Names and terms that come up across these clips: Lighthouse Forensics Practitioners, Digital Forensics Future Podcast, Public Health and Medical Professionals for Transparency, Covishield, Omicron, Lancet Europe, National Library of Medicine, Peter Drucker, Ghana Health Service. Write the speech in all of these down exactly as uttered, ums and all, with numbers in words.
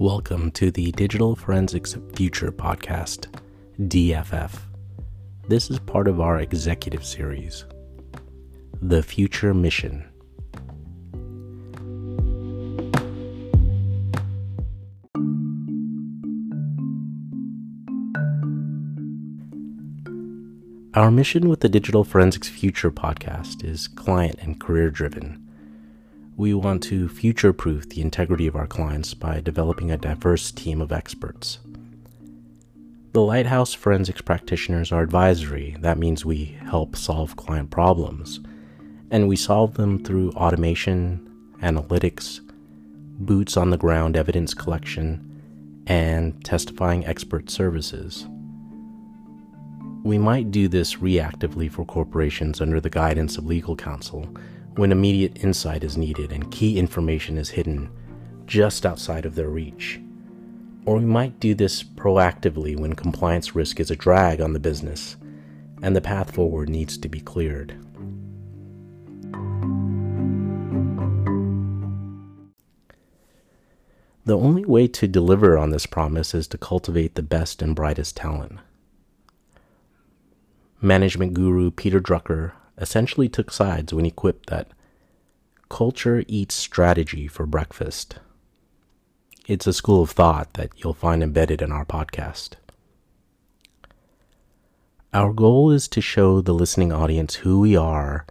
Welcome to the Digital Forensics Future Podcast, D F F. This is part of our executive series, The Future Mission. Our mission with the Digital Forensics Future Podcast is client and career-driven. We want to future-proof the integrity of our clients by developing a diverse team of experts. The Lighthouse Forensics Practitioners are advisory. That means we help solve client problems, and we solve them through automation, analytics, boots-on-the-ground evidence collection, and testifying expert services. We might do this reactively for corporations under the guidance of legal counsel, when immediate insight is needed and key information is hidden just outside of their reach. Or we might do this proactively when compliance risk is a drag on the business and the path forward needs to be cleared. The only way to deliver on this promise is to cultivate the best and brightest talent. Management guru Peter Drucker essentially took sides when he quipped that culture eats strategy for breakfast. It's a school of thought that you'll find embedded in our podcast. Our goal is to show the listening audience who we are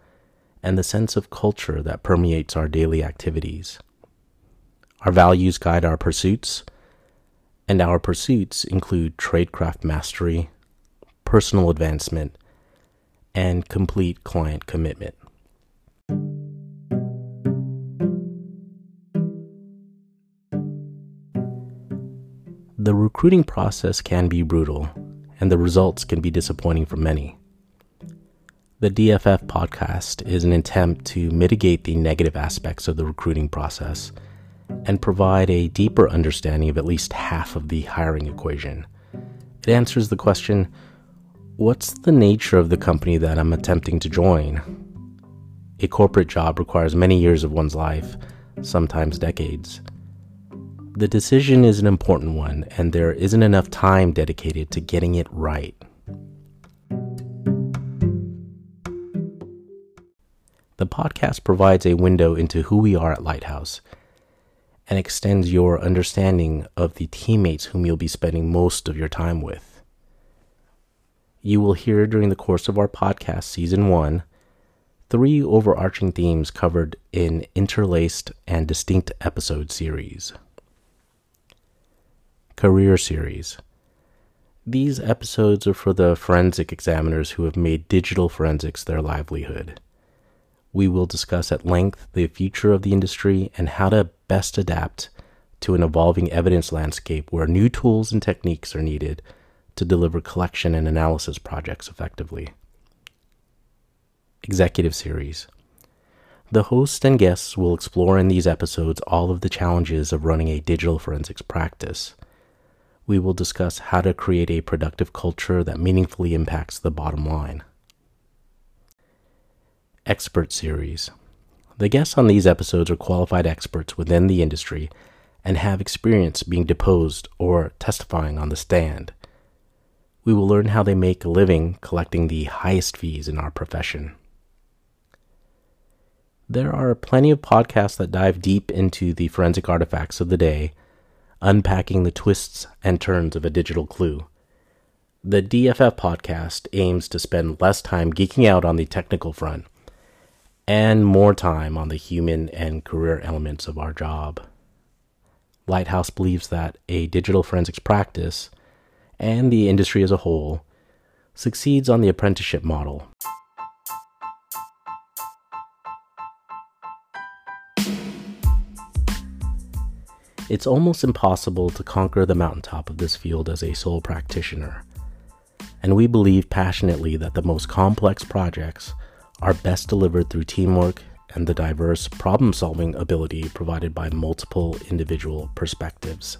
and the sense of culture that permeates our daily activities. Our values guide our pursuits, and our pursuits include tradecraft mastery, personal advancement, and complete client commitment. The recruiting process can be brutal, and the results can be disappointing for many. The D F F podcast is an attempt to mitigate the negative aspects of the recruiting process and provide a deeper understanding of at least half of the hiring equation. It answers the question, what's the nature of the company that I'm attempting to join? A corporate job requires many years of one's life, sometimes decades. The decision is an important one, and there isn't enough time dedicated to getting it right. The podcast provides a window into who we are at Lighthouse and extends your understanding of the teammates whom you'll be spending most of your time with. You will hear during the course of our podcast season one, three overarching themes covered in interlaced and distinct episode series. Career series. These episodes are for the forensic examiners who have made digital forensics their livelihood. We will discuss at length the future of the industry and how to best adapt to an evolving evidence landscape where new tools and techniques are needed to deliver collection and analysis projects effectively. Executive series. The host and guests will explore in these episodes all of the challenges of running a digital forensics practice. We will discuss how to create a productive culture that meaningfully impacts the bottom line. Expert series. The guests on these episodes are qualified experts within the industry and have experience being deposed or testifying on the stand. We will learn how they make a living collecting the highest fees in our profession. There are plenty of podcasts that dive deep into the forensic artifacts of the day, unpacking the twists and turns of a digital clue. The D F F podcast aims to spend less time geeking out on the technical front and more time on the human and career elements of our job. Lighthouse believes that a digital forensics practice and the industry as a whole succeeds on the apprenticeship model. It's almost impossible to conquer the mountaintop of this field as a sole practitioner, and we believe passionately that the most complex projects are best delivered through teamwork and the diverse problem-solving ability provided by multiple individual perspectives.